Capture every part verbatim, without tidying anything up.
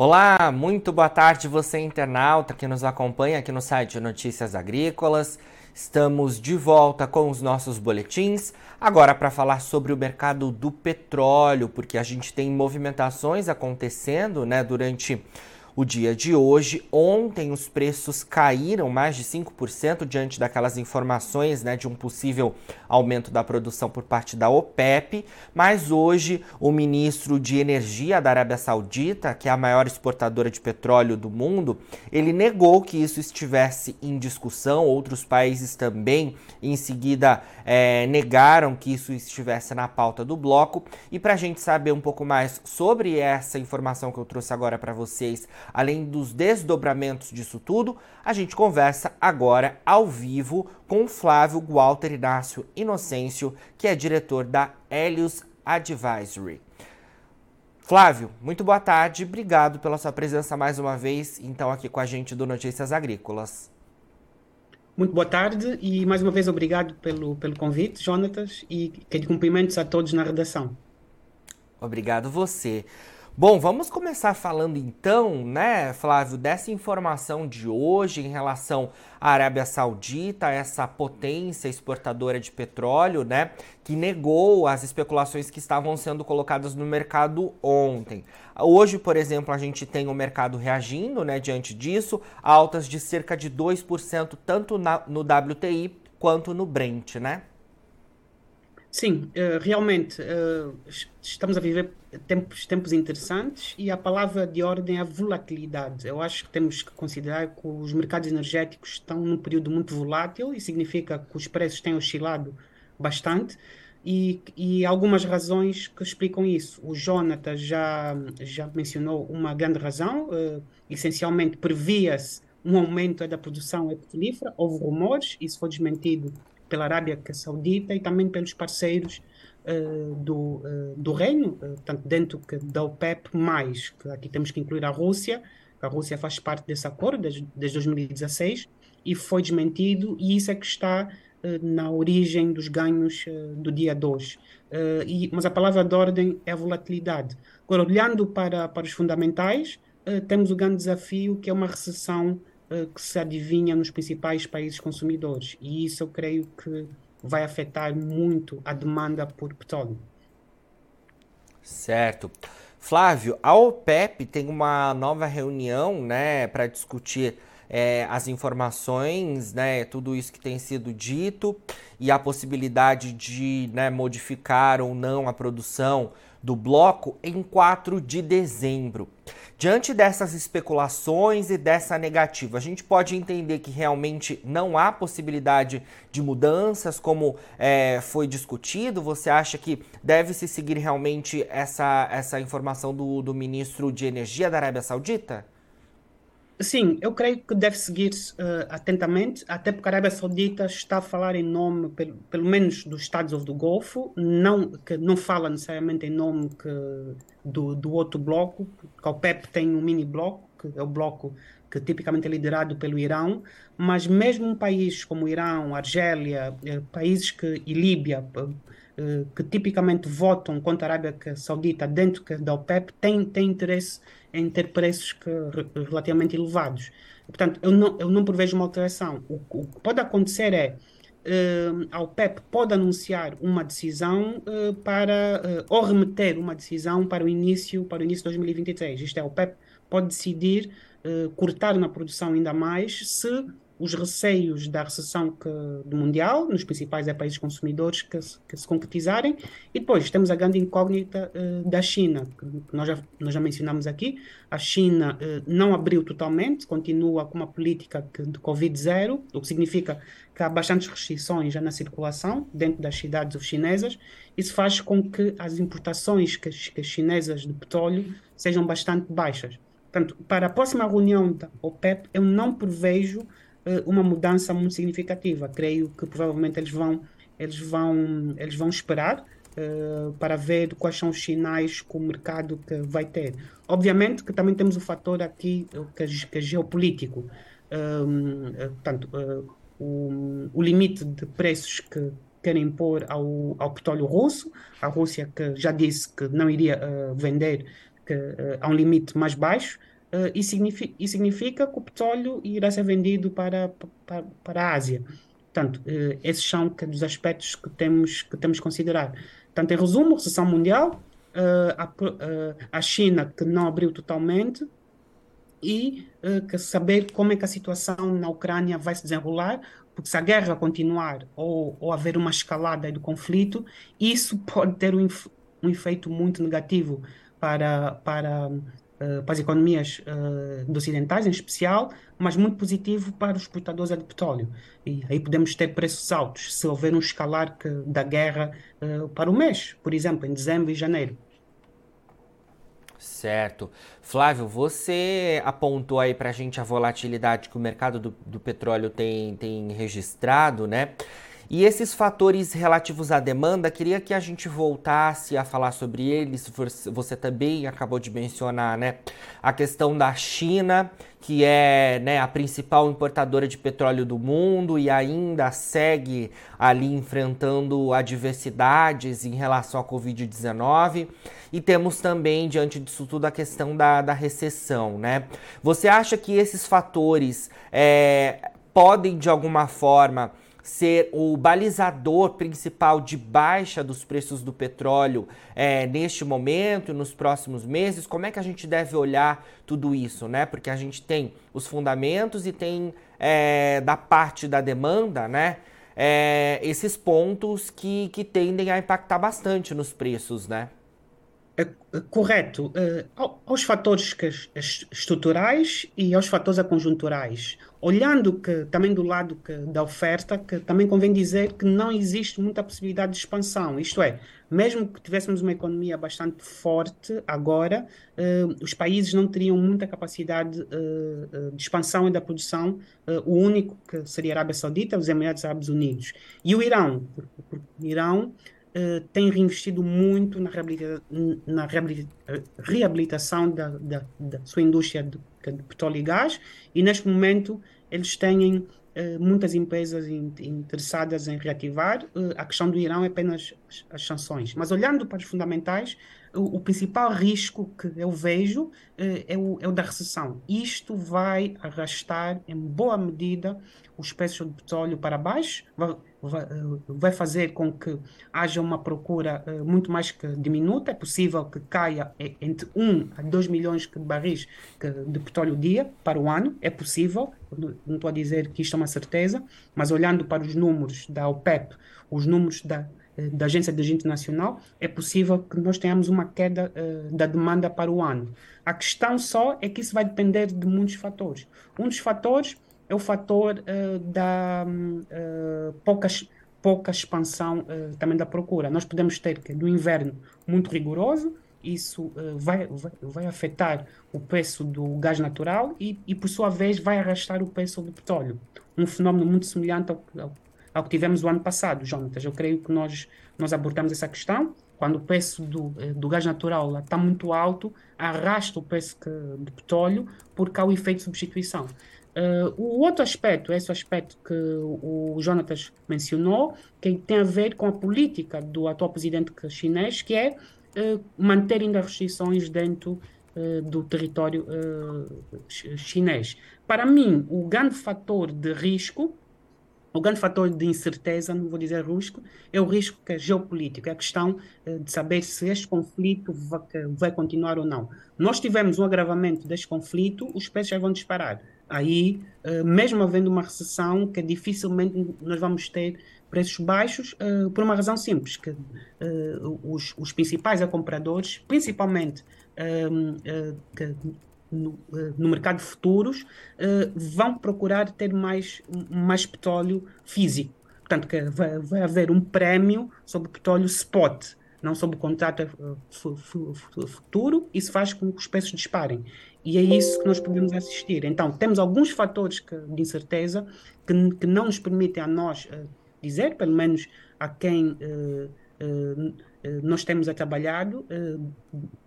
Olá, muito boa tarde você internauta que nos acompanha aqui no site Notícias Agrícolas. Estamos de volta com os nossos boletins, agora para falar sobre o mercado do petróleo, porque a gente tem movimentações acontecendo, né, durante o dia de hoje. Ontem os preços caíram mais de cinco por cento diante daquelas informações, né, de um possível aumento da produção por parte da OPEP, mas hoje o ministro de Energia da Arábia Saudita, que é a maior exportadora de petróleo do mundo, ele negou que isso estivesse em discussão. Outros países também em seguida é, negaram que isso estivesse na pauta do bloco. E para a gente saber um pouco mais sobre essa informação que eu trouxe agora para vocês, além dos desdobramentos disso tudo, a gente conversa agora ao vivo com Flávio Gualter Inácio Inocêncio, que é diretor da Helios Advisory. Flávio, muito boa tarde, obrigado pela sua presença mais uma vez, então, aqui com a gente do Notícias Agrícolas. Muito boa tarde e mais uma vez obrigado pelo, pelo convite, Jonatas, e que cumprimentos a todos na redação. Obrigado você. Bom, vamos começar falando então, né, Flávio, dessa informação de hoje em relação à Arábia Saudita, essa potência exportadora de petróleo, né, que negou as especulações que estavam sendo colocadas no mercado ontem. Hoje, por exemplo, a gente tem o mercado reagindo, né, diante disso, altas de cerca de dois por cento tanto na, no W T I quanto no Brent, né? Sim, realmente estamos a viver tempos, tempos interessantes e a palavra de ordem é a volatilidade. Eu acho que temos que considerar que os mercados energéticos estão num período muito volátil e significa que os preços têm oscilado bastante e, e algumas razões que explicam isso. O Jonathan já, já mencionou uma grande razão, essencialmente previa-se um aumento da produção petrolífera, houve rumores, isso foi desmentido pela Arábia Saudita e também pelos parceiros uh, do, uh, do Reino, uh, tanto dentro que da OPEP+, mais, que aqui temos que incluir a Rússia, que a Rússia faz parte desse acordo desde, desde dois mil e dezasseis, e foi desmentido, e isso é que está uh, na origem dos ganhos uh, do dia dois. Uh, e, mas a palavra de ordem é a volatilidade. Agora, olhando para, para os fundamentais, uh, temos o grande desafio que é uma recessão que se adivinha nos principais países consumidores, e isso eu creio que vai afetar muito a demanda por petróleo. Certo. Flávio, a OPEP tem uma nova reunião, né, para discutir é, as informações, né, tudo isso que tem sido dito e a possibilidade de, né, modificar ou não a produção do bloco em quatro de dezembro. Diante dessas especulações e dessa negativa, a gente pode entender que realmente não há possibilidade de mudanças, como é, foi discutido? Você acha que deve-se seguir realmente essa, essa informação do, do ministro de Energia da Arábia Saudita? Sim, eu creio que deve seguir-se uh, atentamente, até porque a Arábia Saudita está a falar em nome, pelo, pelo menos, dos Estados ou do Golfo, não, que não fala necessariamente em nome que, do, do outro bloco, porque a OPEP tem um mini-bloco, que é o bloco que tipicamente é liderado pelo Irão, mas mesmo países como o Irão, Argélia, países que, e Líbia, que tipicamente votam contra a Arábia Saudita dentro da OPEP, têm, têm interesse em ter preços que, relativamente elevados. Portanto, eu não, eu não prevejo uma alteração. O, o que pode acontecer é, uh, a OPEP pode anunciar uma decisão uh, para, uh, ou remeter uma decisão para o início, para o início de dois mil e vinte e três. Isto é, a OPEP pode decidir uh, cortar na produção ainda mais se os receios da recessão que, do mundial, nos principais é, países consumidores, que, que se concretizarem. E depois temos a grande incógnita uh, da China, que nós já, nós já mencionamos aqui. A China uh, não abriu totalmente, continua com uma política de Covid zero, o que significa que há bastantes restrições já na circulação dentro das cidades chinesas. Isso faz com que as importações que, que chinesas de petróleo sejam bastante baixas. Portanto, para a próxima reunião da OPEP, eu não prevejo uma mudança muito significativa. Creio que provavelmente eles vão, eles vão, eles vão esperar uh, para ver quais são os sinais que o mercado que vai ter. Obviamente que também temos o fator aqui que é, que é geopolítico. Uh, portanto, uh, o, o limite de preços que querem impor ao, ao petróleo russo, a Rússia que já disse que não iria uh, vender, que, uh, a um limite mais baixo, uh, e, significa, e significa que o petróleo irá ser vendido para, para, para a Ásia. Portanto, uh, esses são os aspectos que temos que temos considerar. Portanto, em resumo, recessão mundial, uh, a, uh, a China que não abriu totalmente, e uh, que saber como é que a situação na Ucrânia vai se desenrolar, porque se a guerra continuar ou, ou haver uma escalada do conflito, isso pode ter um, um efeito muito negativo para, para, uh, para as economias uh, ocidentais, em especial, mas muito positivo para os exportadores de petróleo. E aí podemos ter preços altos, se houver um escalar que, da guerra uh, para o mês, por exemplo, em dezembro e janeiro. Certo. Flávio, você apontou aí para a gente a volatilidade que o mercado do, do petróleo tem, tem registrado, né? E esses fatores relativos à demanda, queria que a gente voltasse a falar sobre eles. Você também acabou de mencionar, né, a questão da China, que é, né, a principal importadora de petróleo do mundo e ainda segue ali enfrentando adversidades em relação à covid dezenove. E temos também, diante disso tudo, a questão da, da recessão, né? Você acha que esses fatores é, podem, de alguma forma, ser o balizador principal de baixa dos preços do petróleo é, neste momento e nos próximos meses? Como é que a gente deve olhar tudo isso, né? Porque a gente tem os fundamentos e tem é, da parte da demanda, né, é, esses pontos que, que tendem a impactar bastante nos preços, né? É, é, correto. É, aos fatores que, estruturais e aos fatores conjunturais. Olhando que, também do lado que, da oferta, que também convém dizer que não existe muita possibilidade de expansão. Isto é, mesmo que tivéssemos uma economia bastante forte agora, eh, os países não teriam muita capacidade eh, de expansão e da produção. Eh, o único que seria a Arábia Saudita, os Emirados Árabes Unidos. E o Irão, porque o Irão Uh, tem reinvestido muito na, reabilita- na reabilita- reabilitação da, da, da sua indústria de, de petróleo e gás, e neste momento eles têm uh, muitas empresas in- interessadas em reativar. Uh, a questão do Irão é apenas as, as sanções. Mas olhando para os fundamentais, o, o principal risco que eu vejo uh, é, o, é o da recessão. Isto vai arrastar em boa medida os preços do petróleo para baixo, vai, vai fazer com que haja uma procura muito mais que diminuta. É possível que caia entre um a dois milhões de barris de petróleo dia para o ano, é possível, não estou a dizer que isto é uma certeza, mas olhando para os números da OPEP, os números da, da Agência de Energia Internacional, é possível que nós tenhamos uma queda da demanda para o ano. A questão só é que isso vai depender de muitos fatores. Um dos fatores é o fator uh, da uh, pouca, pouca expansão uh, também da procura. Nós podemos ter que, no inverno muito rigoroso, isso uh, vai, vai, vai afetar o preço do gás natural e, e, por sua vez, vai arrastar o preço do petróleo. Um fenómeno muito semelhante ao, ao, ao que tivemos o ano passado, Jonatas. Eu creio que nós, nós abordamos essa questão. Quando o preço do, do gás natural está muito alto, arrasta o preço que, do petróleo, porque há o efeito de substituição. Uh, o outro aspecto, esse aspecto que o Jonatas mencionou, que tem a ver com a política do atual presidente chinês, que é uh, manter ainda restrições dentro uh, do território uh, chinês. Para mim, o grande fator de risco, o grande fator de incerteza, não vou dizer risco, é o risco que é geopolítico, é a questão uh, de saber se este conflito vai, vai continuar ou não. Nós tivemos um agravamento deste conflito, os preços já vão disparar. Aí, mesmo havendo uma recessão, que dificilmente nós vamos ter preços baixos, por uma razão simples, que os, os principais compradores, principalmente no, no mercado de futuros, vão procurar ter mais, mais petróleo físico. Portanto, que vai, vai haver um prémio sobre petróleo spot, não sobre o contrato futuro. Isso faz com que os preços disparem. E é isso que nós podemos assistir. Então, temos alguns fatores que, de incerteza que, que não nos permitem a nós uh, dizer, pelo menos a quem uh, uh, nós temos a trabalhado, uh,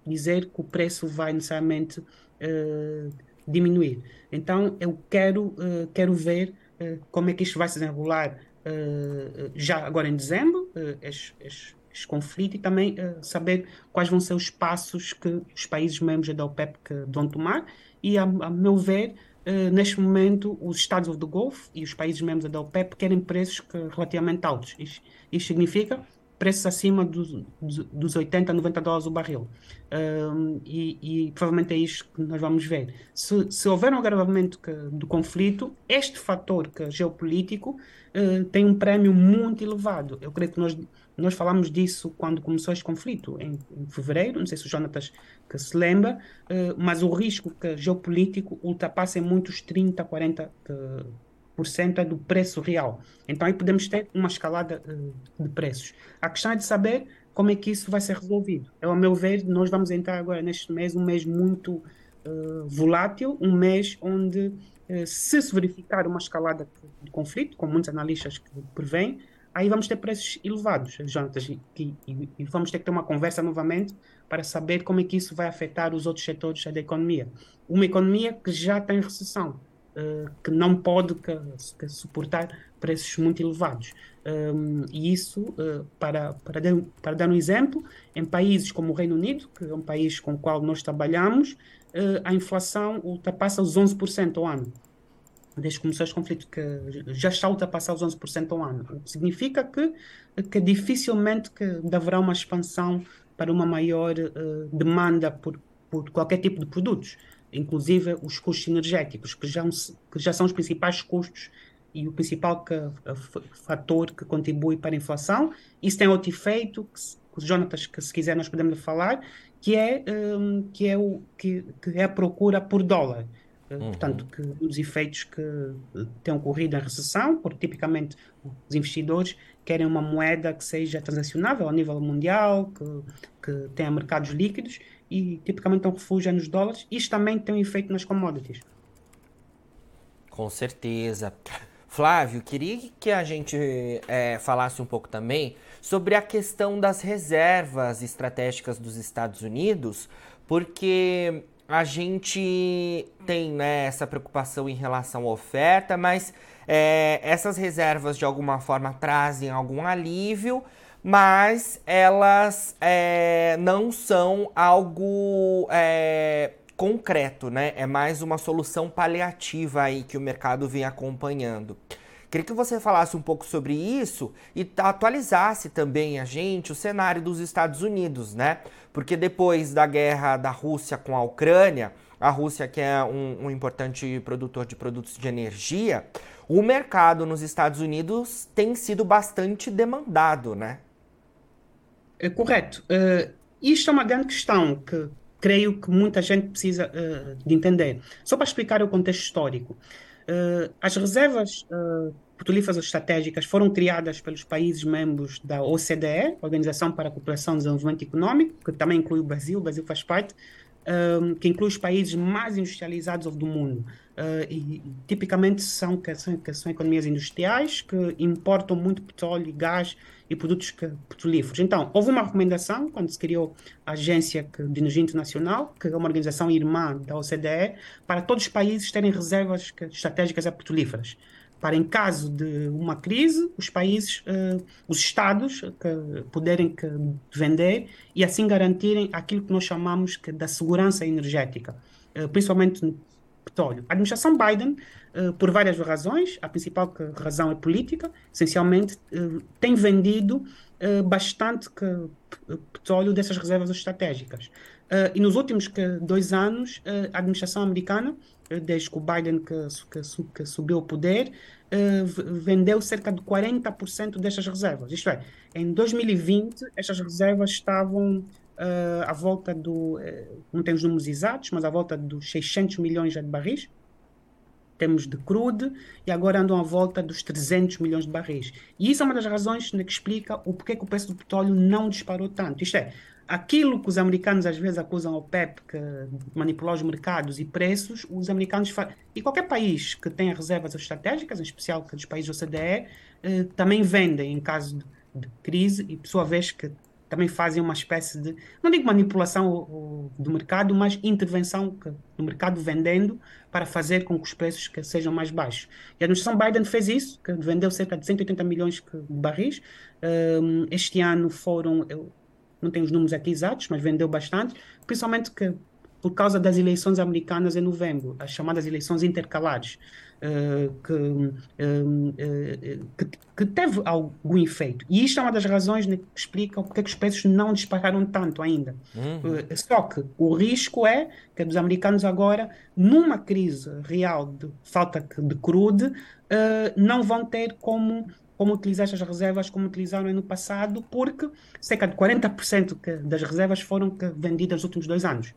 dizer que o preço vai necessariamente uh, diminuir. Então, eu quero, uh, quero ver uh, como é que isto vai se desenrolar uh, já agora em dezembro. Uh, estes, estes, esse conflito e também uh, saber quais vão ser os passos que os países membros da OPEP vão tomar e, a, a meu ver, uh, neste momento, os Estados do Golfo e os países membros da OPEP querem preços que, relativamente altos. Isso, isso significa preços acima dos, dos oitenta, noventa dólares o barril. Um, e, e provavelmente é isso que nós vamos ver. Se, se houver um agravamento que, do conflito, este fator que, geopolítico uh, tem um prémio muito elevado. Eu creio que nós, nós falámos disso quando começou este conflito, em, em fevereiro, não sei se o Jonatas que se lembra, uh, mas o risco que, geopolítico ultrapassa em muitos trinta, quarenta uh, por cento é do preço real. Então aí podemos ter uma escalada uh, de preços. A questão é de saber como é que isso vai ser resolvido. Eu, a meu ver, nós vamos entrar agora neste mês, um mês muito uh, volátil, um mês onde uh, se se verificar uma escalada de conflito, como muitos analistas que prevêem, aí vamos ter preços elevados, Jonatas, e, e, e vamos ter que ter uma conversa novamente para saber como é que isso vai afetar os outros setores da economia. Uma economia que já está em recessão, Uh, que não pode que, que suportar preços muito elevados. Um, e isso, uh, para, para, de, para dar um exemplo, em países como o Reino Unido, que é um país com o qual nós trabalhamos, uh, a inflação ultrapassa os onze por cento ao ano. Desde que começou este conflito, que já está a ultrapassar os onze por cento ao ano. O que significa que, que dificilmente que haverá uma expansão para uma maior uh, demanda por, por qualquer tipo de produtos, inclusive os custos energéticos, que já, que já são os principais custos e o principal que, fator que contribui para a inflação. Isso tem outro efeito, que os Jonatas, que se quiser nós podemos falar, que é, um, que é, o, que, que é a procura por dólar. Uhum. Portanto, que os efeitos que têm ocorrido na recessão, porque tipicamente os investidores querem uma moeda que seja transacionável a nível mundial, que, que tenha mercados líquidos, e tipicamente um refúgio nos dólares. Isto também tem um efeito nas commodities. Com certeza. Flávio, queria que a gente é, falasse um pouco também sobre a questão das reservas estratégicas dos Estados Unidos, porque a gente tem, né, essa preocupação em relação à oferta, mas é, essas reservas de alguma forma trazem algum alívio, mas elas é, não são algo é, concreto, né? É mais uma solução paliativa aí que o mercado vem acompanhando. Queria que você falasse um pouco sobre isso e atualizasse também a gente o cenário dos Estados Unidos, né? Porque depois da guerra da Rússia com a Ucrânia, a Rússia, que é um, um importante produtor de produtos de energia, o mercado nos Estados Unidos tem sido bastante demandado, né? É correto. Uh, isto é uma grande questão que creio que muita gente precisa uh, de entender. Só para explicar o contexto histórico. Uh, as reservas uh, petrolíferas estratégicas foram criadas pelos países membros da O C D E, Organização para a Cooperação e Desenvolvimento Econômico, que também inclui o Brasil, o Brasil faz parte, uh, que inclui os países mais industrializados do mundo. Uh, e, tipicamente são, que são, que são economias industriais que importam muito petróleo, gás e produtos que, petrolíferos. Então, houve uma recomendação quando se criou a Agência de Energia Internacional, que é uma organização irmã da O C D E, para todos os países terem reservas que, estratégicas a petrolíferas, para em caso de uma crise, os países, uh, os estados que puderem que vender e assim garantirem aquilo que nós chamamos que, da segurança energética, uh, principalmente petróleo. A administração Biden, uh, por várias razões, a principal razão é política, essencialmente uh, tem vendido uh, bastante que, p- petróleo dessas reservas estratégicas. Uh, e nos últimos que, dois anos, uh, a administração americana, uh, desde que o Biden que, que, que subiu ao poder, uh, vendeu cerca de quarenta por cento dessas reservas. Isto é, em dois mil e vinte, estas reservas estavam Uh, à volta do, uh, não temos números exatos, mas à volta dos seiscentos milhões de barris, temos de crude, e agora andam à volta dos trezentos milhões de barris. E isso é uma das razões que explica o porquê que o preço do petróleo não disparou tanto. Isto é, aquilo que os americanos às vezes acusam ao OPEP, que manipular os mercados e preços, os americanos fazem. E qualquer país que tenha reservas estratégicas, em especial que dos países da O C D E, uh, também vendem em caso de, de crise, e por sua vez que também fazem uma espécie de, não digo manipulação o, o, do mercado, mas intervenção que, do mercado vendendo para fazer com que os preços que sejam mais baixos. E a administração Biden fez isso, que vendeu cerca de cento e oitenta milhões de barris. Um, este ano foram, eu não tenho os números aqui exatos, mas vendeu bastante, principalmente que, por causa das eleições americanas em novembro, as chamadas eleições intercalares, uh, que, um, uh, que, que teve algum efeito. E isto é uma das razões que explicam porque é que os preços não dispararam tanto ainda. Uhum. Uh, só que o risco é que os americanos agora, numa crise real de falta de crude, uh, não vão ter como... como utilizar essas reservas, como utilizaram no passado, porque cerca de quarenta por cento que, das reservas foram que, vendidas nos últimos dois anos.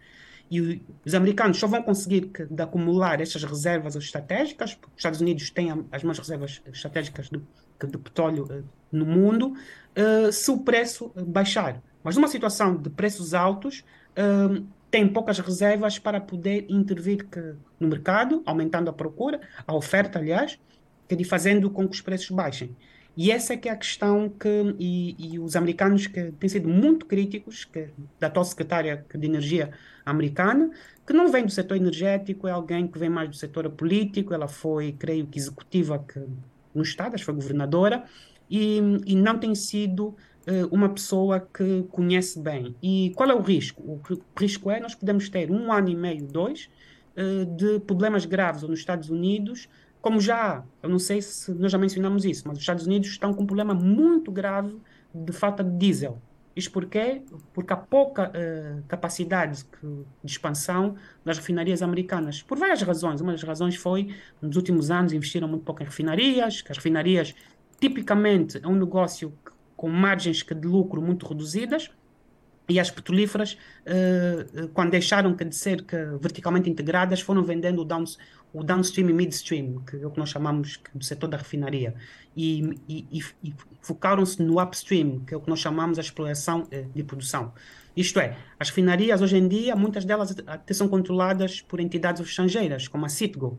E os americanos só vão conseguir que, de acumular essas reservas estratégicas, porque os Estados Unidos têm as mais reservas estratégicas do, que, do petróleo uh, no mundo, uh, se o preço baixar. Mas numa situação de preços altos, uh, tem poucas reservas para poder intervir que, no mercado, aumentando a procura, a oferta, aliás, que, fazendo com que os preços baixem. E essa é que é a questão que e, e os americanos que têm sido muito críticos que, da atual secretária de Energia americana, que não vem do setor energético, é alguém que vem mais do setor político, ela foi, creio que, executiva que, no Estado, foi governadora, e, e não tem sido uh, uma pessoa que conhece bem. E qual é o risco? O risco é nós podemos ter um ano e meio, dois, uh, de problemas graves nos Estados Unidos. Como já, eu não sei se nós já mencionamos isso, mas os Estados Unidos estão com um problema muito grave de falta de diesel. Isto porquê? Porque há pouca uh, capacidade de expansão das refinarias americanas, por várias razões. Uma das razões foi, nos últimos anos, investiram muito pouco em refinarias, que as refinarias, tipicamente, é um negócio com margens de lucro muito reduzidas, e as petrolíferas, uh, quando deixaram de ser que, verticalmente integradas, foram vendendo o downs, o downstream e midstream, que é o que nós chamamos do setor da refinaria, e, e, e focaram-se no upstream, que é o que nós chamamos a exploração de produção. Isto é, as refinarias hoje em dia, muitas delas até são controladas por entidades estrangeiras, como a Citgo,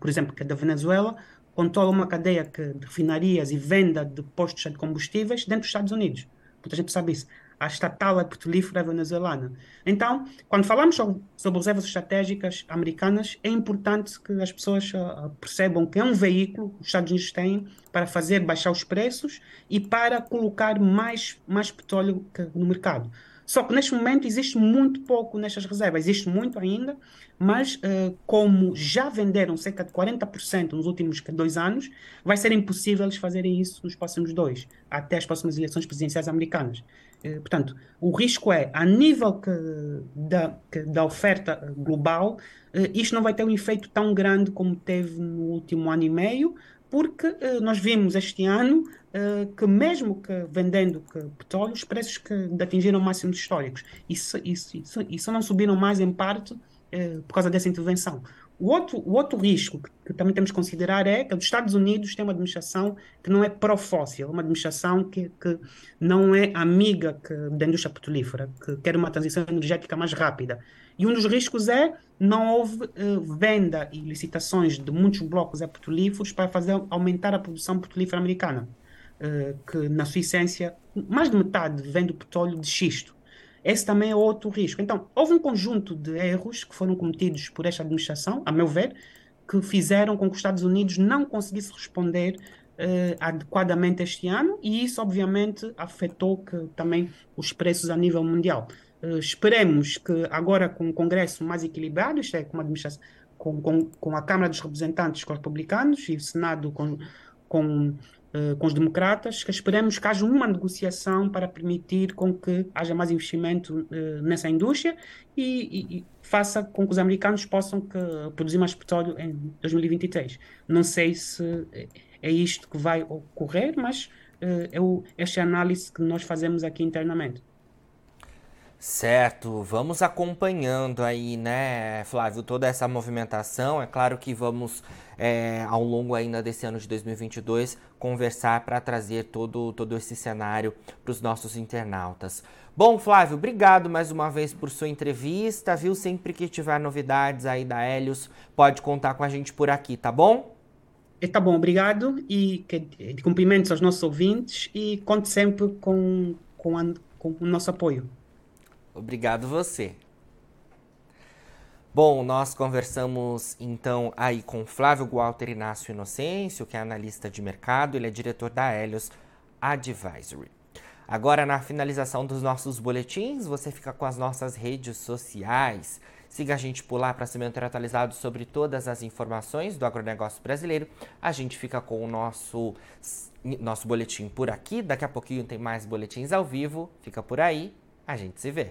por exemplo, que é da Venezuela, controla uma cadeia de refinarias e venda de postos de combustíveis dentro dos Estados Unidos. Muita gente sabe isso. A estatal a petrolífera venezuelana. Então, quando falamos sobre, sobre reservas estratégicas americanas, é importante que as pessoas uh, percebam que é um veículo que os Estados Unidos têm para fazer baixar os preços e para colocar mais, mais petróleo no mercado. Só que neste momento existe muito pouco nestas reservas, existe muito ainda, mas uh, como já venderam cerca de quarenta por cento nos últimos dois anos, vai ser impossível eles fazerem isso nos próximos dois, até as próximas eleições presidenciais americanas. Uh, portanto, o risco é, a nível que, da, que, da oferta global, uh, isto não vai ter um efeito tão grande como teve no último ano e meio, porque uh, nós vimos este ano uh, que mesmo que vendendo que, petróleo, os preços que atingiram máximos históricos, e só isso, isso, isso não subiram mais em parte uh, por causa dessa intervenção. O outro, o outro risco que, que também temos que considerar é que os Estados Unidos têm uma administração que não é pró-fóssil, uma administração que, que não é amiga que, da indústria petrolífera, que quer uma transição energética mais rápida. E um dos riscos é não houve uh, venda e licitações de muitos blocos a petrolíferos para fazer aumentar a produção petrolífera americana, uh, que na sua essência mais de metade vem do petróleo de xisto. Esse também é outro risco. Então, houve um conjunto de erros que foram cometidos por esta administração, a meu ver, que fizeram com que os Estados Unidos não conseguissem responder uh, adequadamente este ano, e isso, obviamente, afetou que, também os preços a nível mundial. Uh, esperemos que agora, com o Congresso mais equilibrado, isto é, com, uma com, com, com a Câmara dos Representantes com os republicanos e o Senado com... com Uh, com os democratas, que esperamos que haja uma negociação para permitir com que haja mais investimento uh, nessa indústria e, e, e faça com que os americanos possam que, produzir mais petróleo em dois mil e vinte e três. Não sei se é isto que vai ocorrer, mas uh, eu, esta é a análise que nós fazemos aqui internamente. Certo, vamos acompanhando aí, né, Flávio, toda essa movimentação. É claro que vamos, é, ao longo ainda desse ano de dois mil e vinte e dois, conversar para trazer todo, todo esse cenário para os nossos internautas. Bom, Flávio, obrigado mais uma vez por sua entrevista, viu? Sempre que tiver novidades aí da Helios, pode contar com a gente por aqui, tá bom? Tá bom, obrigado e que, cumprimentos aos nossos ouvintes e conte sempre com... com a... com o nosso apoio. Obrigado você. Bom, nós conversamos então aí com Flávio Gualter Inácio Inocêncio, que é analista de mercado, ele é diretor da Helios Advisory. Agora, na finalização dos nossos boletins, você fica com as nossas redes sociais. Siga a gente por lá para se manter atualizado sobre todas as informações do agronegócio brasileiro. A gente fica com o nosso, nosso boletim por aqui. Daqui a pouquinho tem mais boletins ao vivo. Fica por aí, a gente se vê.